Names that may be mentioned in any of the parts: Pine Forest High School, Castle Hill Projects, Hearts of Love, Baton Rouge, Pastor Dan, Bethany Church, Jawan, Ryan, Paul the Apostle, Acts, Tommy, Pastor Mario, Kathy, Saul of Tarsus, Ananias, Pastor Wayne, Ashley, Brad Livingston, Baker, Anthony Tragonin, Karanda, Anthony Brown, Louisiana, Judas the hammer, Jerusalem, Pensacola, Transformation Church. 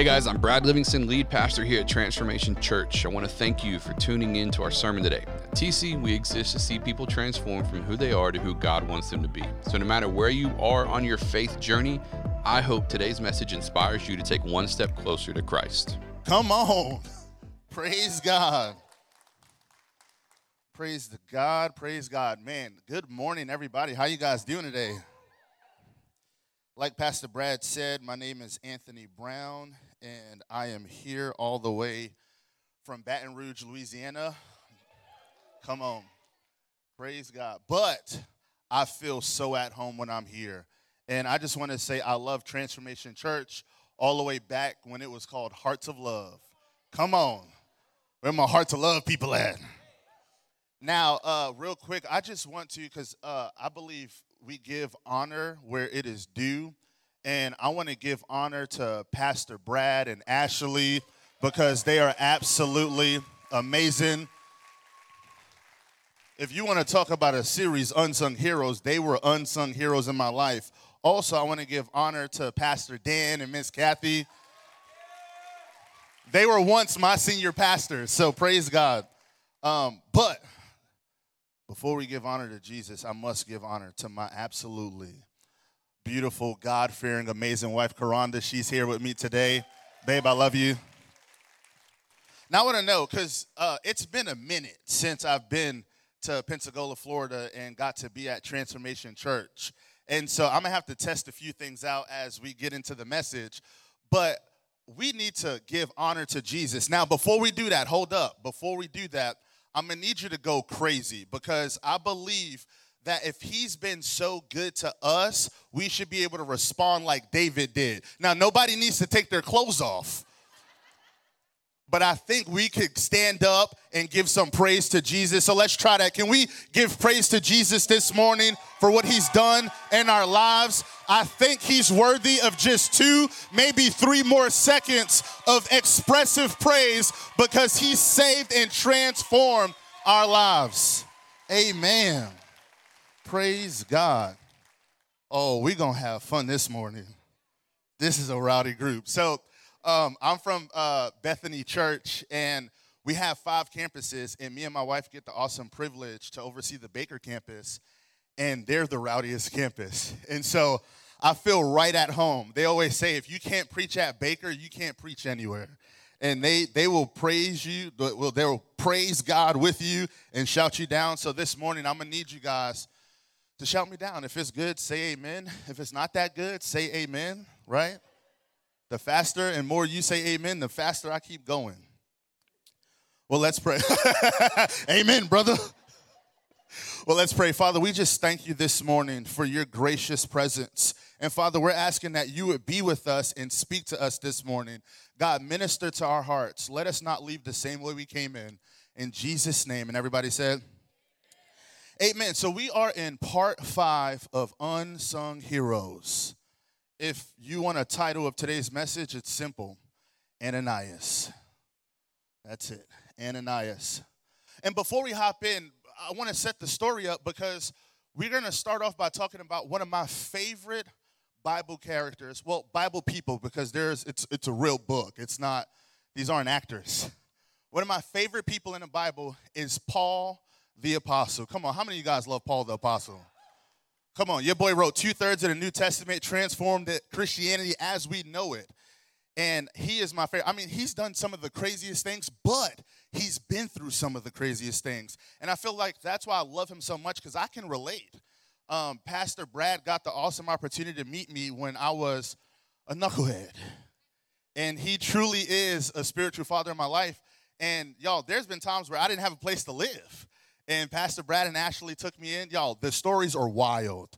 Hey guys, I'm Brad Livingston, lead pastor here at Transformation Church. I want to thank you for tuning in to our sermon today. At TC, we exist to see people transform from who they are to who God wants them to be. So no matter where you are on your faith journey, I hope today's message inspires you to take one step closer to Christ. Come on. Praise God. Praise the God. Praise God. Man, good morning, everybody. How you guys doing today? Like Pastor Brad said, my name is Anthony Brown, and I am here all the way from Baton Rouge, Louisiana. Come on. Praise God. But I feel so at home when I'm here. And I just want to say I love Transformation Church all the way back when it was called Hearts of Love. Come on. Where my Hearts of Love people at? Now, real quick, I just want to, because I believe we give honor where it is due, and I want to give honor to Pastor Brad and Ashley because they are absolutely amazing. If you want to talk about a series, Unsung Heroes, they were unsung heroes in my life. Also, I want to give honor to Pastor Dan and Miss Kathy. They were once my senior pastors, so praise God. But before we give honor to Jesus, I must give honor to my absolutely beautiful, God-fearing, amazing wife, Karanda. She's here with me today. Babe, I love you. Now I want to know, because it's been a minute since I've been to Pensacola, Florida, and got to be at Transformation Church. And so I'm going to have to test a few things out as we get into the message. But we need to give honor to Jesus. Now, before we do that, hold up. Before we do that, I'm going to need you to go crazy because I believe that if he's been so good to us, we should be able to respond like David did. Now, nobody needs to take their clothes off, but I think we could stand up and give some praise to Jesus. So let's try that. Can we give praise to Jesus this morning for what he's done in our lives? I think he's worthy of just 2, maybe 3 more seconds of expressive praise because he saved and transformed our lives. Amen. Praise God. Oh, we're going to have fun this morning. This is a rowdy group. So I'm from Bethany Church, and we have 5 campuses, and me and my wife get the awesome privilege to oversee the Baker campus, and they're the rowdiest campus. And so I feel right at home. They always say, if you can't preach at Baker, you can't preach anywhere. And they will praise you. They will praise God with you and shout you down. So this morning, I'm going to need you guys to shout me down. If it's good, say amen. If it's not that good, say amen, right? The faster and more you say amen, the faster I keep going. Well, let's pray. Amen, brother. Well, let's pray. Father, we just thank you this morning for your gracious presence. And, Father, we're asking that you would be with us and speak to us this morning. God, minister to our hearts. Let us not leave the same way we came in. In Jesus' name. And everybody said, amen. So we are in part 5 of Unsung Heroes. If you want a title of today's message, it's simple. Ananias. That's it. Ananias. And before we hop in, I want to set the story up because we're going to start off by talking about one of my favorite Bible characters. Well, Bible people, because it's a real book. It's not, these aren't actors. One of my favorite people in the Bible is Paul the Apostle. Come on, how many of you guys love Paul the Apostle? Come on, your boy wrote 2/3 of the New Testament, transformed Christianity as we know it. And he is my favorite. I mean, he's done some of the craziest things, but he's been through some of the craziest things. And I feel like that's why I love him so much, because I can relate. Pastor Brad got the awesome opportunity to meet me when I was a knucklehead. And he truly is a spiritual father in my life. And, y'all, there's been times where I didn't have a place to live. And Pastor Brad and Ashley took me in. Y'all, the stories are wild.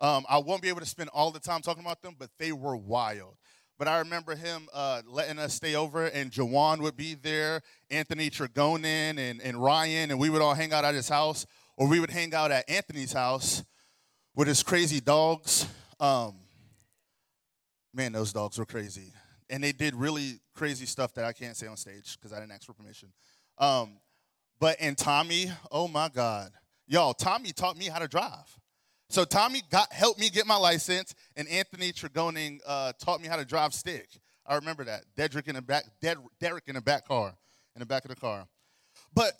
I won't be able to spend all the time talking about them, but they were wild. But I remember him letting us stay over, and Jawan would be there, Anthony Tragonin and Ryan, and we would all hang out at his house, or we would hang out at Anthony's house with his crazy dogs. Man, those dogs were crazy. And they did really crazy stuff that I can't say on stage because I didn't ask for permission. And Tommy, oh my God. Y'all, Tommy taught me how to drive. So Tommy helped me get my license, and Anthony Tragonin taught me how to drive stick. I remember that. Derek in the back car, in the back of the car. But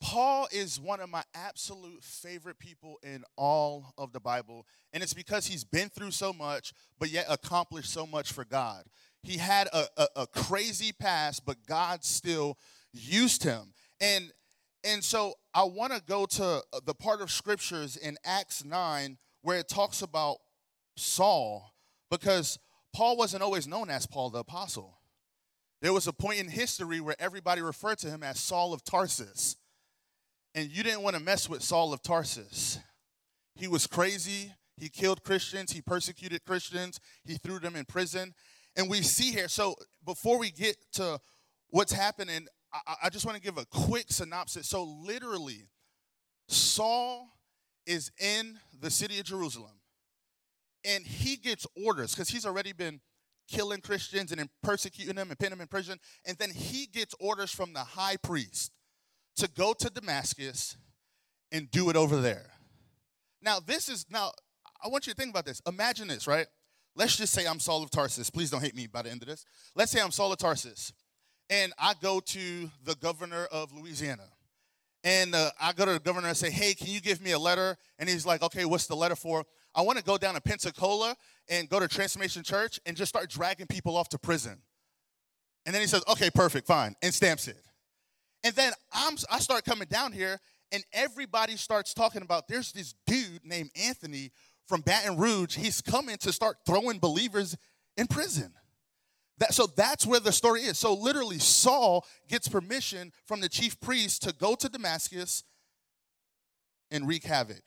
Paul is one of my absolute favorite people in all of the Bible, and it's because he's been through so much, but yet accomplished so much for God. He had a crazy past, but God still used him. And so I want to go to the part of scriptures in Acts 9 where it talks about Saul, because Paul wasn't always known as Paul the Apostle. There was a point in history where everybody referred to him as Saul of Tarsus. And you didn't want to mess with Saul of Tarsus. He was crazy. He killed Christians. He persecuted Christians. He threw them in prison. And we see here, so before we get to what's happening, I just want to give a quick synopsis. So literally, Saul is in the city of Jerusalem. And he gets orders because he's already been killing Christians and then persecuting them and putting them in prison. And then he gets orders from the high priest to go to Damascus and do it over there. Now, I want you to think about this. Imagine this, right? Let's just say I'm Saul of Tarsus. Please don't hate me by the end of this. Let's say I'm Saul of Tarsus, and I go to the governor of Louisiana. And I go to the governor and say, hey, can you give me a letter? And he's like, okay, what's the letter for? I want to go down to Pensacola and go to Transformation Church and just start dragging people off to prison. And then he says, okay, perfect, fine, and stamps it. And then I start coming down here, and everybody starts talking about there's this dude named Anthony from Baton Rouge. He's coming to start throwing believers in prison. So that's where the story is. So literally Saul gets permission from the chief priest to go to Damascus and wreak havoc.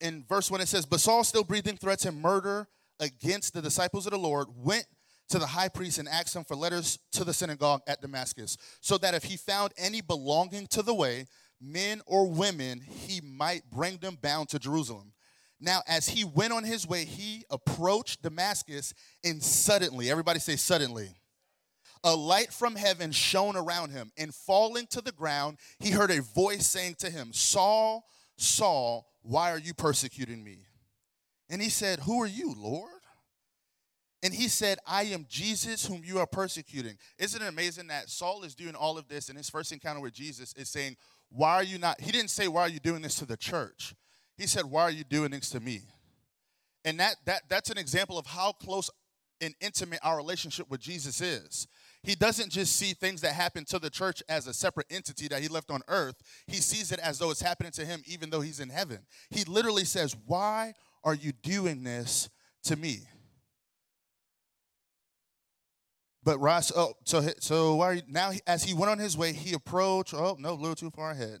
In verse 1 it says, but Saul, still breathing threats and murder against the disciples of the Lord, went to the high priest and asked him for letters to the synagogue at Damascus, so that if he found any belonging to the way, men or women, he might bring them bound to Jerusalem. Now, as he went on his way, he approached Damascus, and suddenly, everybody say suddenly, a light from heaven shone around him, and falling to the ground, he heard a voice saying to him, Saul, Saul, why are you persecuting me? And he said, who are you, Lord? And he said, I am Jesus whom you are persecuting. Isn't it amazing that Saul is doing all of this, and his first encounter with Jesus is saying, why are you not? He didn't say, why are you doing this to the church? He said, why are you doing this to me? And that's an example of how close and intimate our relationship with Jesus is. He doesn't just see things that happen to the church as a separate entity that he left on earth. He sees it as though it's happening to him even though he's in heaven. He literally says, why are you doing this to me? But Ross, as he went on his way, he approached, a little too far ahead.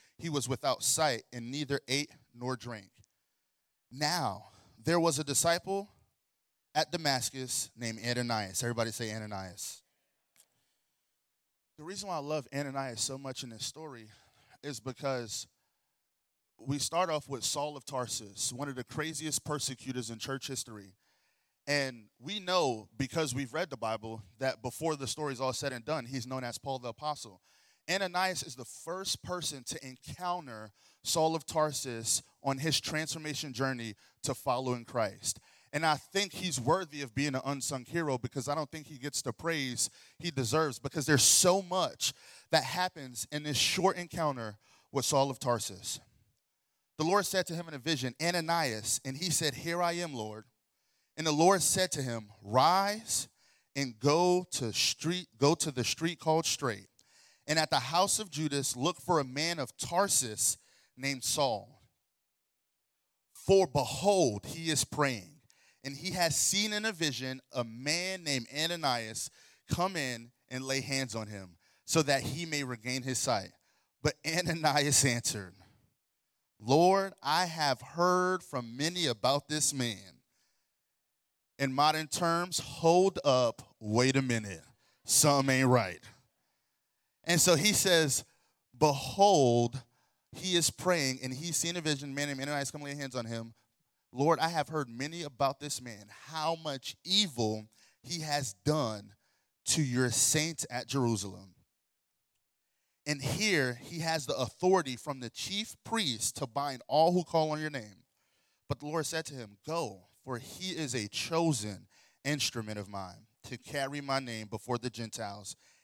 he was without sight and neither ate nor drank. Now, there was a disciple at Damascus named Ananias. Everybody say Ananias. The reason why I love Ananias so much in this story is because we start off with Saul of Tarsus, one of the craziest persecutors in church history. And we know, because we've read the Bible, that before the story's all said and done, he's known as Paul the Apostle. Ananias is the first person to encounter Saul of Tarsus on his transformation journey to following Christ. And I think he's worthy of being an unsung hero, because I don't think he gets the praise he deserves, because there's so much that happens in this short encounter with Saul of Tarsus. The Lord said to him in a vision, Ananias, and he said, here I am, Lord. And the Lord said to him, rise and go to the street called Straight. And at the house of Judas, look for a man of Tarsus named Saul. For behold, he is praying, and he has seen in a vision a man named Ananias come in and lay hands on him so that he may regain his sight. But Ananias answered, Lord, I have heard from many about this man, in modern terms, hold up, wait a minute, something ain't right. And so he says, behold, he is praying, and he's seen a vision. Man named Ananias, come lay hands on him. Lord, I have heard many about this man, how much evil he has done to your saints at Jerusalem. And here he has the authority from the chief priest to bind all who call on your name. But the Lord said to him, go, for he is a chosen instrument of mine to carry my name before the Gentiles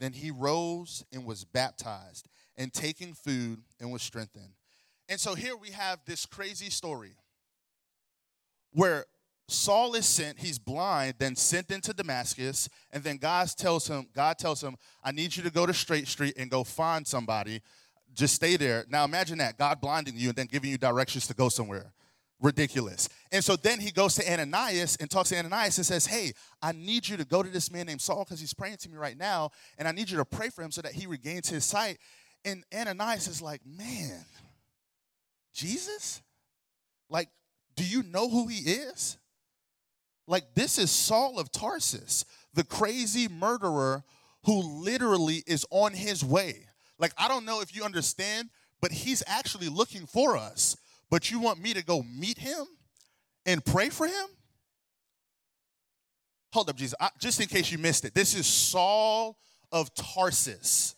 Then he rose and was baptized, and taking food, and was strengthened. And so here we have this crazy story where Saul is sent, he's blind, then sent into Damascus, and then God tells him, I need you to go to Straight Street and go find somebody. Just stay there. Now imagine that, God blinding you and then giving you directions to go somewhere. Ridiculous. And so then he goes to Ananias and talks to Ananias and says, hey, I need you to go to this man named Saul because he's praying to me right now, and I need you to pray for him so that he regains his sight. And Ananias is like, man, Jesus? Like, do you know who he is? Like, this is Saul of Tarsus, the crazy murderer who literally is on his way. Like, I don't know if you understand, but he's actually looking for us. But you want me to go meet him and pray for him? Hold up, Jesus. Just in case you missed it, this is Saul of Tarsus.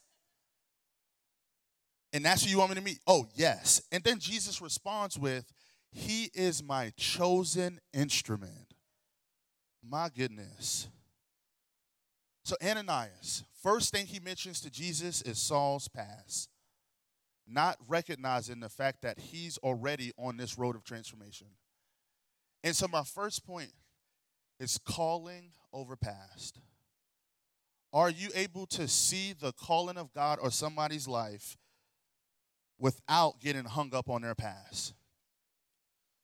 And that's who you want me to meet? Oh, yes. And then Jesus responds with, he is my chosen instrument. My goodness. So Ananias, first thing he mentions to Jesus is Saul's past, not recognizing the fact that he's already on this road of transformation. And so my first point is calling over past. Are you able to see the calling of God or somebody's life without getting hung up on their past?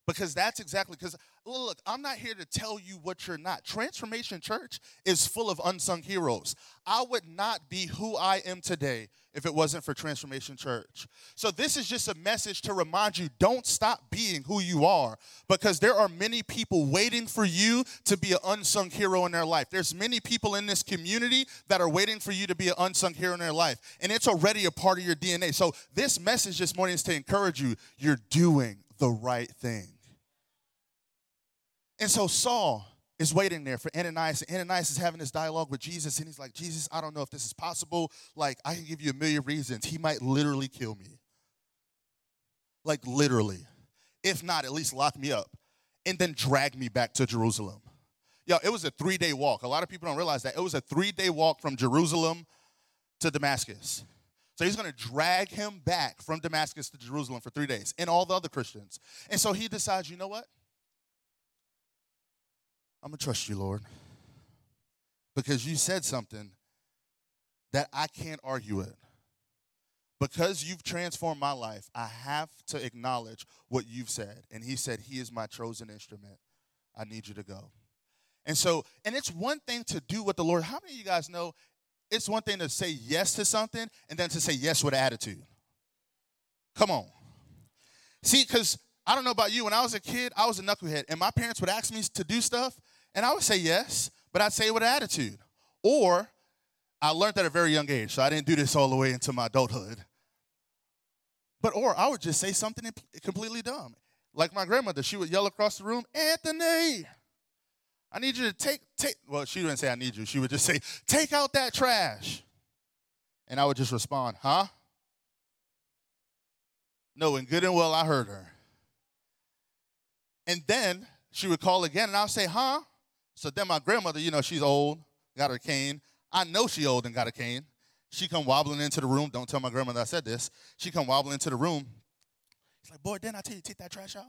Because that's exactly, because look, I'm not here to tell you what you're not. Transformation Church is full of unsung heroes. I would not be who I am today if it wasn't for Transformation Church. So this is just a message to remind you, don't stop being who you are, because there are many people waiting for you to be an unsung hero in their life. There's many people in this community that are waiting for you to be an unsung hero in their life, and it's already a part of your DNA. So this message this morning is to encourage you, you're doing the right thing. And so Saul is waiting there for Ananias, and Ananias is having this dialogue with Jesus, and he's like, Jesus, I don't know if this is possible. Like, I can give you a million reasons. He might literally kill me. Like, literally. If not, at least lock me up and then drag me back to Jerusalem. Yo, it was a 3-day walk. A lot of people don't realize that. It was a 3-day walk from Jerusalem to Damascus. So he's going to drag him back from Damascus to Jerusalem for 3 days, and all the other Christians. And so he decides, you know what? I'm going to trust you, Lord, because you said something that I can't argue with. Because you've transformed my life, I have to acknowledge what you've said. And he said, he is my chosen instrument. I need you to go. And so, and it's one thing to do what the Lord, how many of you guys know it's one thing to say yes to something and then to say yes with an attitude? Come on. See, because I don't know about you. When I was a kid, I was a knucklehead, and my parents would ask me to do stuff, and I would say yes, but I'd say it with an attitude. Or I learned at a very young age, so I didn't do this all the way into my adulthood. But or I would just say something completely dumb. Like my grandmother, she would yell across the room, Anthony! I need you to take, well, she wouldn't say I need you. She would just say, take out that trash. And I would just respond, huh? Knowing good and well I heard her. And then she would call again, and I would say, huh? So then my grandmother, you know, she's old, got her cane. I know she old and got a cane. She come wobbling into the room. Don't tell my grandmother I said this. She come wobbling into the room. She's like, boy, didn't I tell you to take that trash out?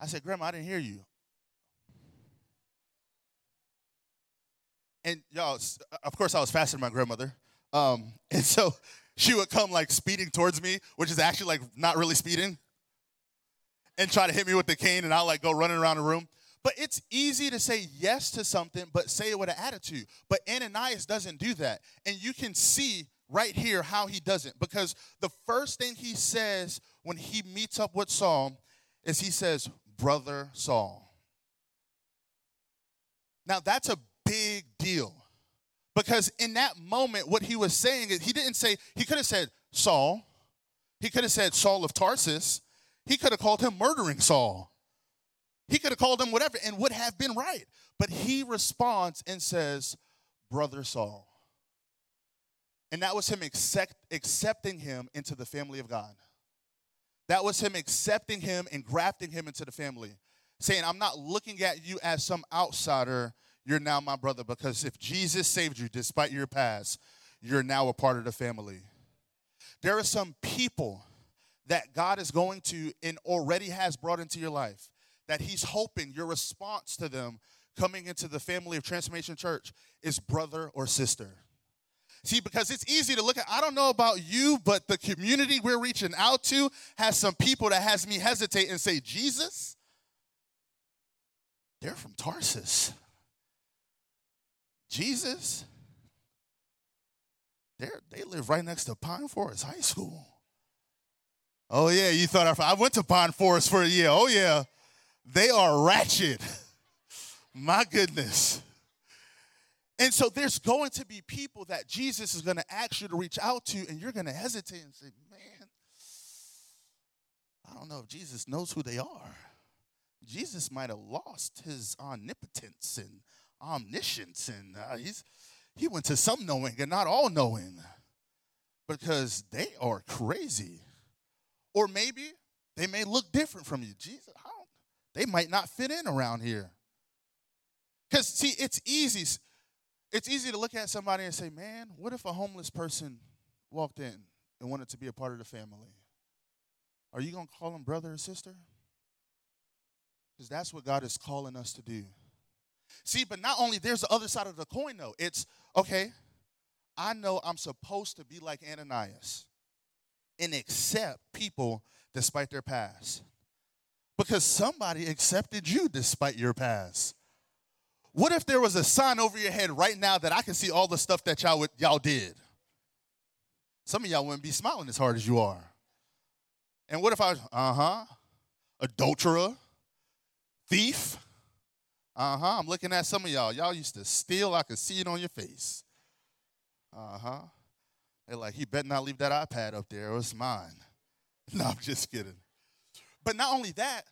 I said, Grandma, I didn't hear you. And y'all, of course, I was faster than my grandmother. And so she would come like speeding towards me, which is actually like not really speeding, and try to hit me with the cane, and I'll like go running around the room. But it's easy to say yes to something, but say it with an attitude. But Ananias doesn't do that. And you can see right here how he doesn't. Because the first thing he says when he meets up with Saul is he says, "Brother Saul." Now, that's a big deal. Because in that moment, what he was saying is he didn't say, he could have said Saul. He could have said Saul of Tarsus. He could have called him murdering Saul. He could have called him whatever and would have been right. But he responds and says, "Brother Saul." And that was him accepting him into the family of God. That was him accepting him and grafting him into the family. Saying, "I'm not looking at you as some outsider. You're now my brother." Because if Jesus saved you despite your past, you're now a part of the family. There are some people that God is going to and already has brought into your life, that he's hoping your response to them coming into the family of Transformation Church is brother or sister. See, because it's easy to look at, I don't know about you, but the community we're reaching out to has some people that has me hesitate and say, "Jesus? They're from Tarsus. Jesus? They live right next to Pine Forest High School. Oh, yeah, you thought I went to Pine Forest for a year. Oh, yeah. They are ratchet." My goodness. And so there's going to be people that Jesus is going to ask you to reach out to, and you're going to hesitate and say, "Man, I don't know if Jesus knows who they are. Jesus might have lost his omnipotence and omniscience, and he went to some knowing and not all knowing because they are crazy." Or maybe they may look different from you. "Jesus, I don't know. They might not fit in around here." Because, see, it's easy to look at somebody and say, "Man, what if a homeless person walked in and wanted to be a part of the family? Are you going to call them brother or sister?" Because that's what God is calling us to do. See, but not only, there's the other side of the coin, though. It's, okay, I know I'm supposed to be like Ananias and accept people despite their past. Because somebody accepted you despite your past. What if there was a sign over your head right now that I can see all the stuff that y'all did? Some of y'all wouldn't be smiling as hard as you are. And what if I was, adulterer, thief? I'm looking at some of y'all. Y'all used to steal. I could see it on your face. They're like, "He better not leave that iPad up there or it's mine." No, I'm just kidding. But not only that,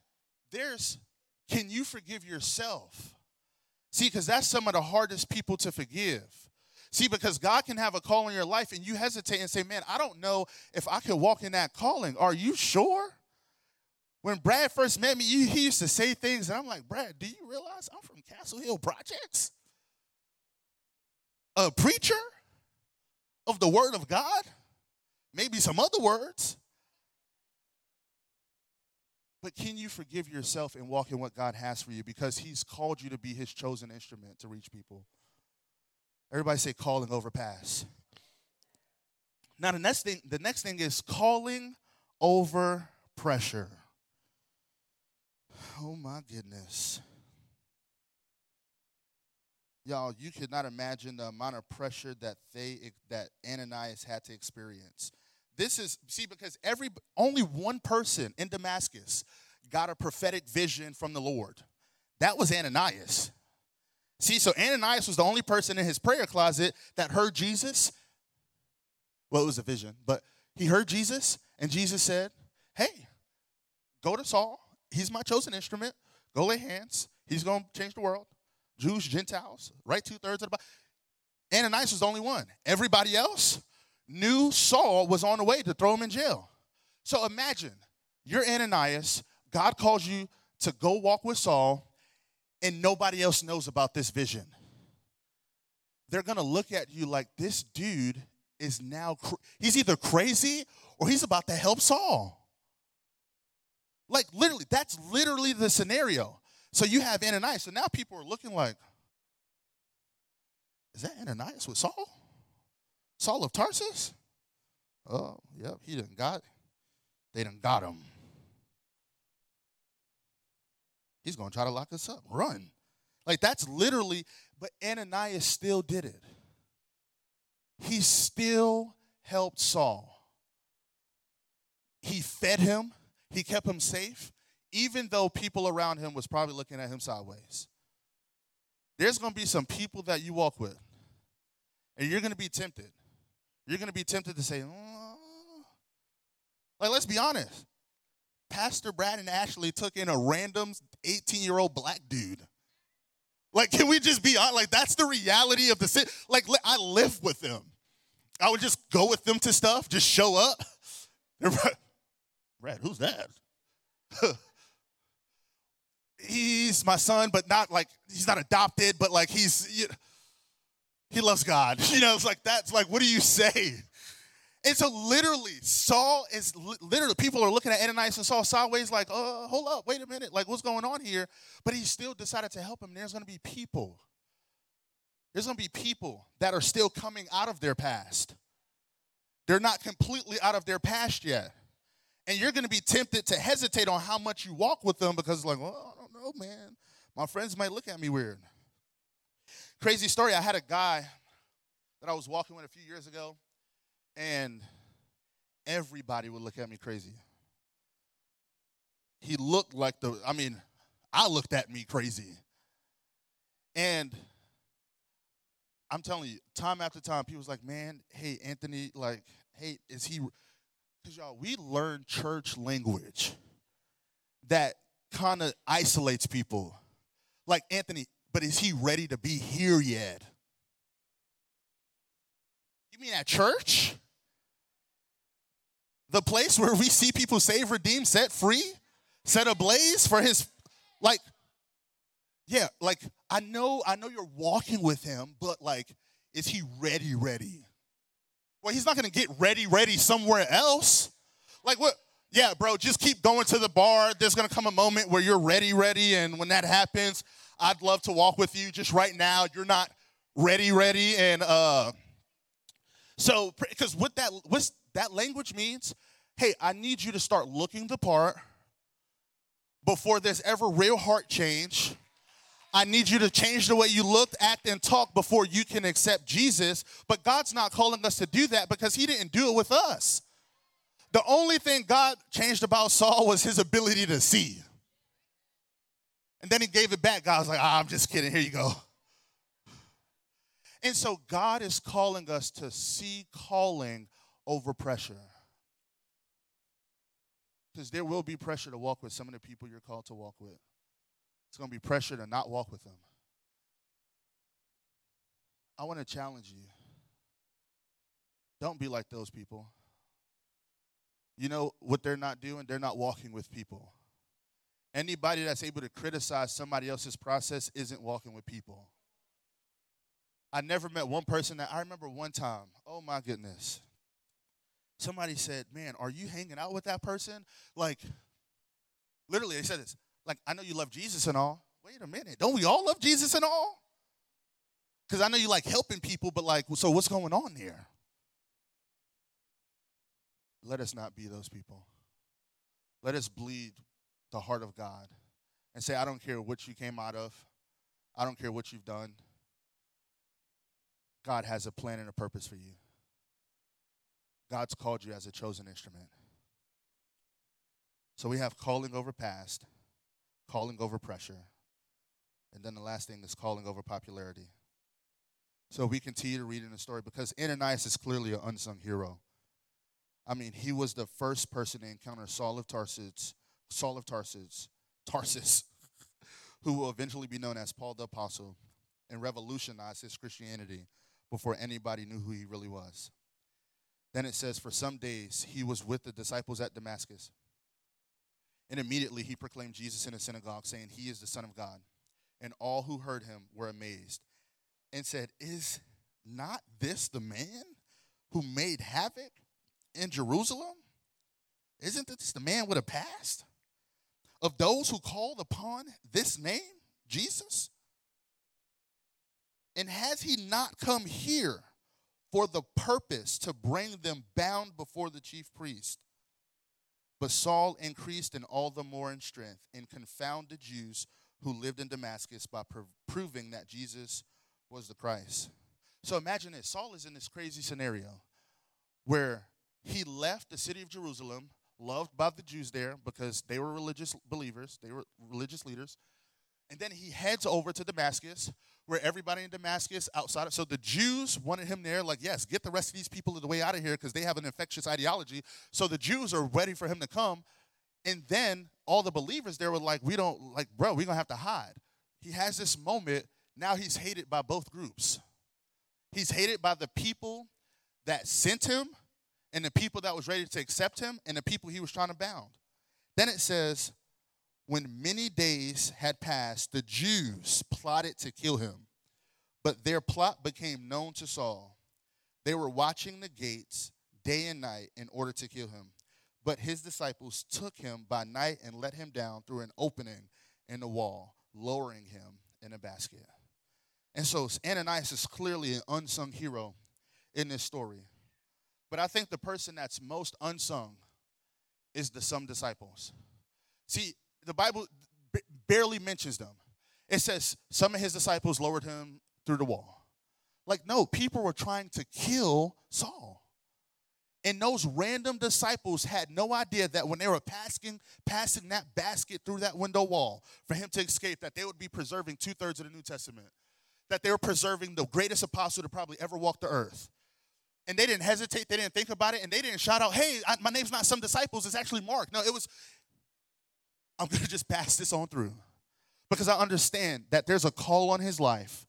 there's, can you forgive yourself? See, because that's some of the hardest people to forgive. See, because God can have a call in your life and you hesitate and say, "Man, I don't know if I can walk in that calling." Are you sure? When Brad first met me, he used to say things, and I'm like, "Brad, do you realize I'm from Castle Hill Projects? A preacher of the word of God? Maybe some other words." But can you forgive yourself and walk in what God has for you? Because he's called you to be his chosen instrument to reach people. Everybody say calling over past. Now the next thing is calling over pressure. Oh my goodness. Y'all, you could not imagine the amount of pressure that Ananias had to experience. This is, see, because only one person in Damascus got a prophetic vision from the Lord. That was Ananias. See, so Ananias was the only person in his prayer closet that heard Jesus. Well, it was a vision, but he heard Jesus, and Jesus said, "Hey, go to Saul. He's my chosen instrument. Go lay hands. He's going to change the world. Jews, Gentiles, right? Two-thirds of the Bible." Ananias was the only one. Everybody else knew Saul was on the way to throw him in jail. So imagine, you're Ananias, God calls you to go walk with Saul, and nobody else knows about this vision. They're going to look at you like, this dude is now, he's either crazy or he's about to help Saul. Like literally, that's literally the scenario. So you have Ananias, so now people are looking like, is that Ananias with Saul? Saul of Tarsus? Oh, yep, they done got him. He's going to try to lock us up. Run. Like, that's literally, but Ananias still did it. He still helped Saul. He fed him. He kept him safe, even though people around him was probably looking at him sideways. There's going to be some people that you walk with, and you're going to be tempted. You're going to be tempted to say, like, let's be honest. Pastor Brad and Ashley took in a random 18-year-old black dude. Like, can we just be honest? Like, that's the reality of the city. Like, I live with them. I would just go with them to stuff, just show up. Brad, who's that? He's my son, but not like, he's not adopted, but like he loves God. You know, it's like, that's like, what do you say? And so literally, Saul is literally, people are looking at Ananias and Saul sideways like, oh, hold up, wait a minute, like what's going on here? But he still decided to help him. There's going to be people. There's going to be people that are still coming out of their past. They're not completely out of their past yet. And you're going to be tempted to hesitate on how much you walk with them because it's like, well, I don't know, man. My friends might look at me weird. Crazy story, I had a guy that I was walking with a few years ago. And everybody would look at me crazy. He looked like I looked at me crazy. And I'm telling you, time after time, people was like, man, hey, Anthony, like, hey, is he, because y'all, we learn church language that kind of isolates people. Like, Anthony, but is he ready to be here yet? You mean at church? The place where we see people saved, redeemed, set free, set ablaze for his, like, yeah, like, I know you're walking with him, but, like, is he ready? Well, he's not going to get ready somewhere else. Like, what? Yeah, bro, just keep going to the bar. There's going to come a moment where you're ready, and when that happens, I'd love to walk with you. Just right now, you're not ready, and, so, because what that language means, hey, I need you to start looking the part before there's ever real heart change. I need you to change the way you look, act, and talk before you can accept Jesus. But God's not calling us to do that because he didn't do it with us. The only thing God changed about Saul was his ability to see. And then he gave it back. God was like, I'm just kidding. Here you go. And so God is calling us to see calling over pressure. Because there will be pressure to walk with some of the people you're called to walk with. It's going to be pressure to not walk with them. I want to challenge you. Don't be like those people. You know what they're not doing? They're not walking with people. Anybody that's able to criticize somebody else's process isn't walking with people. I never met one person that I remember one time, oh, my goodness. Somebody said, man, are you hanging out with that person? Like, literally, they said this. Like, I know you love Jesus and all. Wait a minute. Don't we all love Jesus and all? Because I know you like helping people, but like, so what's going on there? Let us not be those people. Let us bleed the heart of God and say, I don't care what you came out of. I don't care what you've done. God has a plan and a purpose for you. God's called you as a chosen instrument. So we have calling over past, calling over pressure, and then the last thing is calling over popularity. So we continue to read in the story because Ananias is clearly an unsung hero. I mean, he was the first person to encounter Saul of Tarsus, who will eventually be known as Paul the Apostle and revolutionized his Christianity before anybody knew who he really was. Then it says, for some days he was with the disciples at Damascus. And immediately he proclaimed Jesus in a synagogue, saying, he is the Son of God. And all who heard him were amazed and said, is not this the man who made havoc in Jerusalem? Isn't this the man with a past? Of those who called upon this name, Jesus? And has he not come here for the purpose to bring them bound before the chief priest? But Saul increased in all the more in strength and confounded Jews who lived in Damascus by proving that Jesus was the Christ. So imagine this. Saul is in this crazy scenario where he left the city of Jerusalem, loved by the Jews there because they were religious believers, they were religious leaders. And then he heads over to Damascus, where everybody in Damascus outside of, so the Jews wanted him there, like, yes, get the rest of these people the way out of here because they have an infectious ideology. So the Jews are ready for him to come. And then all the believers there were like, we don't, like, bro, we're going to have to hide. He has this moment. Now he's hated by both groups. He's hated by the people that sent him and the people that was ready to accept him and the people he was trying to bound. Then it says, when many days had passed, the Jews plotted to kill him, but their plot became known to Saul. They were watching the gates day and night in order to kill him, but his disciples took him by night and let him down through an opening in the wall, lowering him in a basket. And so Ananias is clearly an unsung hero in this story, but I think the person that's most unsung is the some disciples. See, the Bible barely mentions them. It says some of his disciples lowered him through the wall. Like, no, people were trying to kill Saul. And those random disciples had no idea that when they were passing that basket through that window wall for him to escape, that they would be preserving two-thirds of the New Testament, that they were preserving the greatest apostle to probably ever walk the earth. And they didn't hesitate. They didn't think about it. And they didn't shout out, hey, my name's not some disciples. It's actually Mark. No, it was... I'm going to just pass this on through because I understand that there's a call on his life,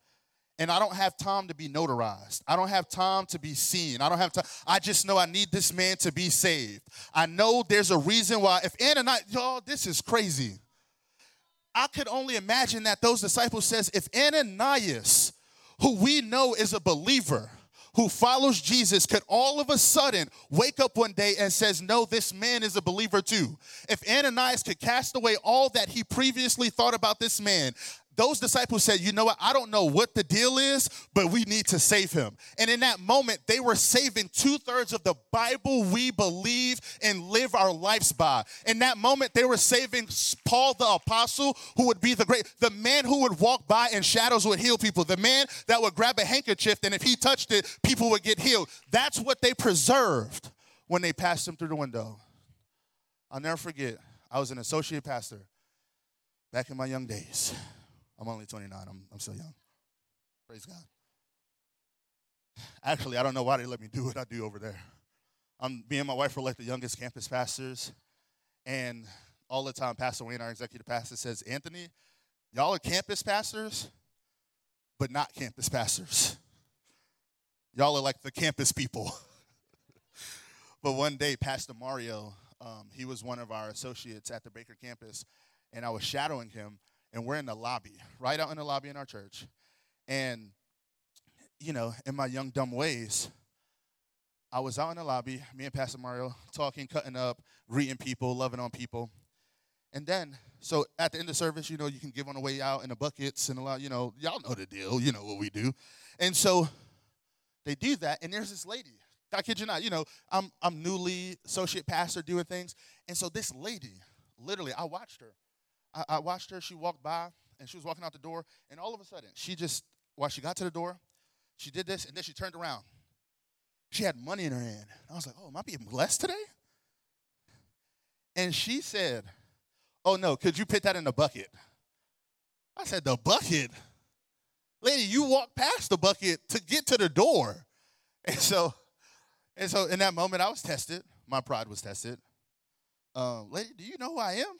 and I don't have time to be notarized. I don't have time to be seen. I don't have time. I just know I need this man to be saved. I know there's a reason why. If Ananias, y'all, this is crazy. I could only imagine that those disciples says, if Ananias, who we know is a believer, who follows Jesus, could all of a sudden wake up one day and says, no, this man is a believer too. If Ananias could cast away all that he previously thought about this man, those disciples said, you know what, I don't know what the deal is, but we need to save him. And in that moment, they were saving two-thirds of the Bible we believe and live our lives by. In that moment, they were saving Paul the Apostle, who would be the man who would walk by and shadows would heal people, the man that would grab a handkerchief, and if he touched it, people would get healed. That's what they preserved when they passed him through the window. I'll never forget, I was an associate pastor back in my young days. I'm only 29. I'm still young. Praise God. Actually, I don't know why they let me do what I do over there. Me and my wife were like the youngest campus pastors. And all the time, Pastor Wayne, our executive pastor, says, Anthony, y'all are campus pastors, but not campus pastors. Y'all are like the campus people. But one day, Pastor Mario, he was one of our associates at the Baker campus, and I was shadowing him. And we're in the lobby, right out in the lobby in our church. And, you know, in my young, dumb ways, I was out in the lobby, me and Pastor Mario, talking, cutting up, greeting people, loving on people. And then, so at the end of service, you know, you can give on the way out in the buckets and a lot, you know, y'all know the deal, you know what we do. And so they do that, and there's this lady. I kid you not, you know, I'm newly associate pastor doing things. And so this lady, literally, I watched her. I watched her. She walked by, and she was walking out the door, and all of a sudden, she just, while she got to the door, she did this, and then she turned around. She had money in her hand. I was like, oh, am I being blessed today? And she said, oh, no, could you put that in the bucket? I said, the bucket? Lady, you walked past the bucket to get to the door. And so in that moment, I was tested. My pride was tested. Lady, do you know who I am?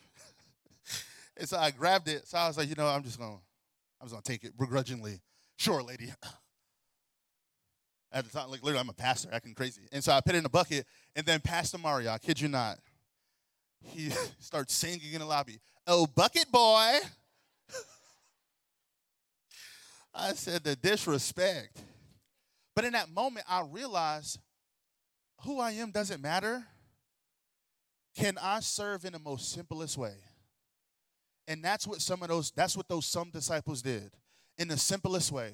And so I grabbed it. So I was like, you know, I'm just gonna take it begrudgingly. Sure, lady. At the time, like literally, I'm a pastor, acting crazy. And so I put it in a bucket, and then Pastor Mario, I kid you not, he starts singing in the lobby, "Oh, bucket boy." I said the disrespect. But in that moment, I realized who I am doesn't matter. Can I serve in the most simplest way? And that's what some disciples did in the simplest way.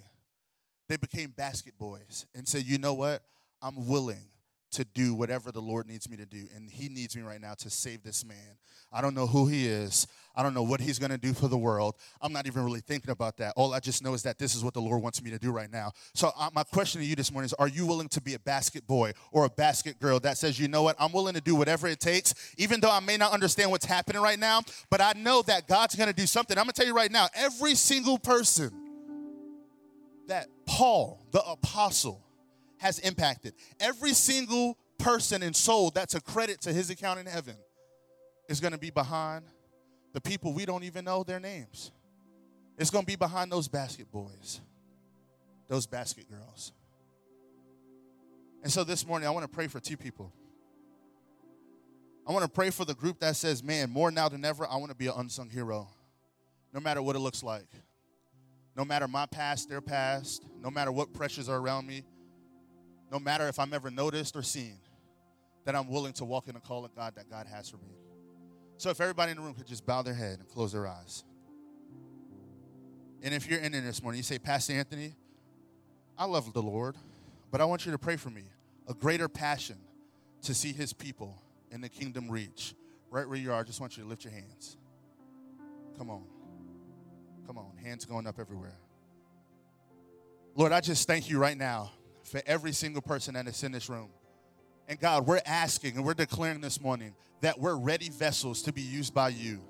They became basket boys and said, you know what? I'm willing to do whatever the Lord needs me to do, and he needs me right now to save this man. I don't know who he is. I don't know what he's going to do for the world. I'm not even really thinking about that. All I just know is that this is what the Lord wants me to do right now. So my question to you this morning is, are you willing to be a basket boy or a basket girl that says, you know what, I'm willing to do whatever it takes, even though I may not understand what's happening right now, but I know that God's going to do something. I'm going to tell you right now, every single person that Paul, the apostle, has impacted. Every single person and soul that's a credit to his account in heaven is going to be behind the people we don't even know their names. It's going to be behind those basket boys, those basket girls. And so this morning, I want to pray for two people. I want to pray for the group that says, man, more now than ever, I want to be an unsung hero, no matter what it looks like, no matter my past, their past, no matter what pressures are around me, no matter if I'm ever noticed or seen, that I'm willing to walk in the call of God that God has for me. So if everybody in the room could just bow their head and close their eyes. And if you're in there this morning, you say, Pastor Anthony, I love the Lord, but I want you to pray for me, a greater passion to see his people in the kingdom reach. Right where you are, I just want you to lift your hands. Come on. Come on. Hands going up everywhere. Lord, I just thank you right now for every single person that is in this room. And God, we're asking and we're declaring this morning that we're ready vessels to be used by you.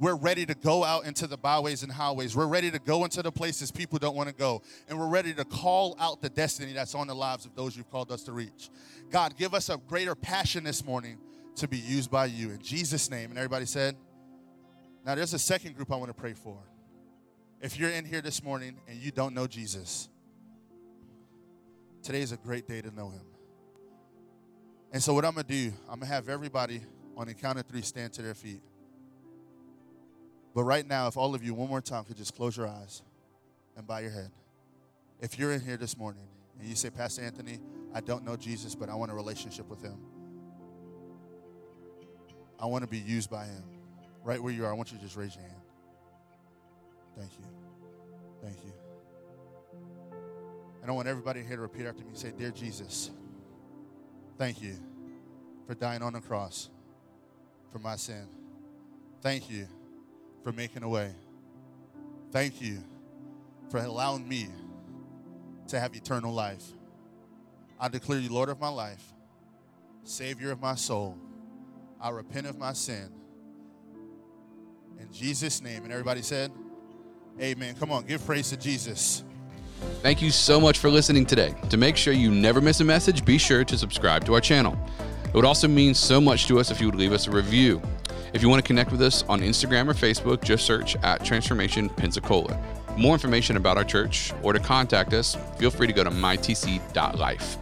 We're ready to go out into the byways and highways. We're ready to go into the places people don't want to go. And we're ready to call out the destiny that's on the lives of those you've called us to reach. God, give us a greater passion this morning to be used by you. In Jesus' name. And everybody said, now there's a second group I want to pray for. If you're in here this morning and you don't know Jesus, today is a great day to know him. And so what I'm going to do, I'm going to have everybody on the count of three stand to their feet. But right now, if all of you one more time could just close your eyes and bow your head. If you're in here this morning and you say, Pastor Anthony, I don't know Jesus, but I want a relationship with him. I want to be used by him. Right where you are, I want you to just raise your hand. Thank you. Thank you. And I want everybody here to repeat after me and say, Dear Jesus, thank you for dying on the cross for my sin. Thank you for making a way. Thank you for allowing me to have eternal life. I declare you Lord of my life, Savior of my soul. I repent of my sin. In Jesus' name. And everybody said, Amen. Come on, give praise to Jesus. Thank you so much for listening today. To make sure you never miss a message, be sure to subscribe to our channel. It would also mean so much to us if you would leave us a review. If you want to connect with us on Instagram or Facebook, just search at Transformation Pensacola. For more information about our church or to contact us, feel free to go to mytc.life.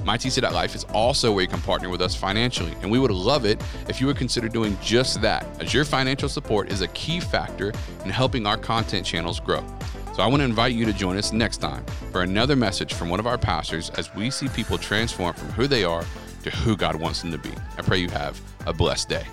MyTC.life is also where you can partner with us financially, and we would love it if you would consider doing just that, as your financial support is a key factor in helping our content channels grow. So I want to invite you to join us next time for another message from one of our pastors as we see people transform from who they are to who God wants them to be. I pray you have a blessed day.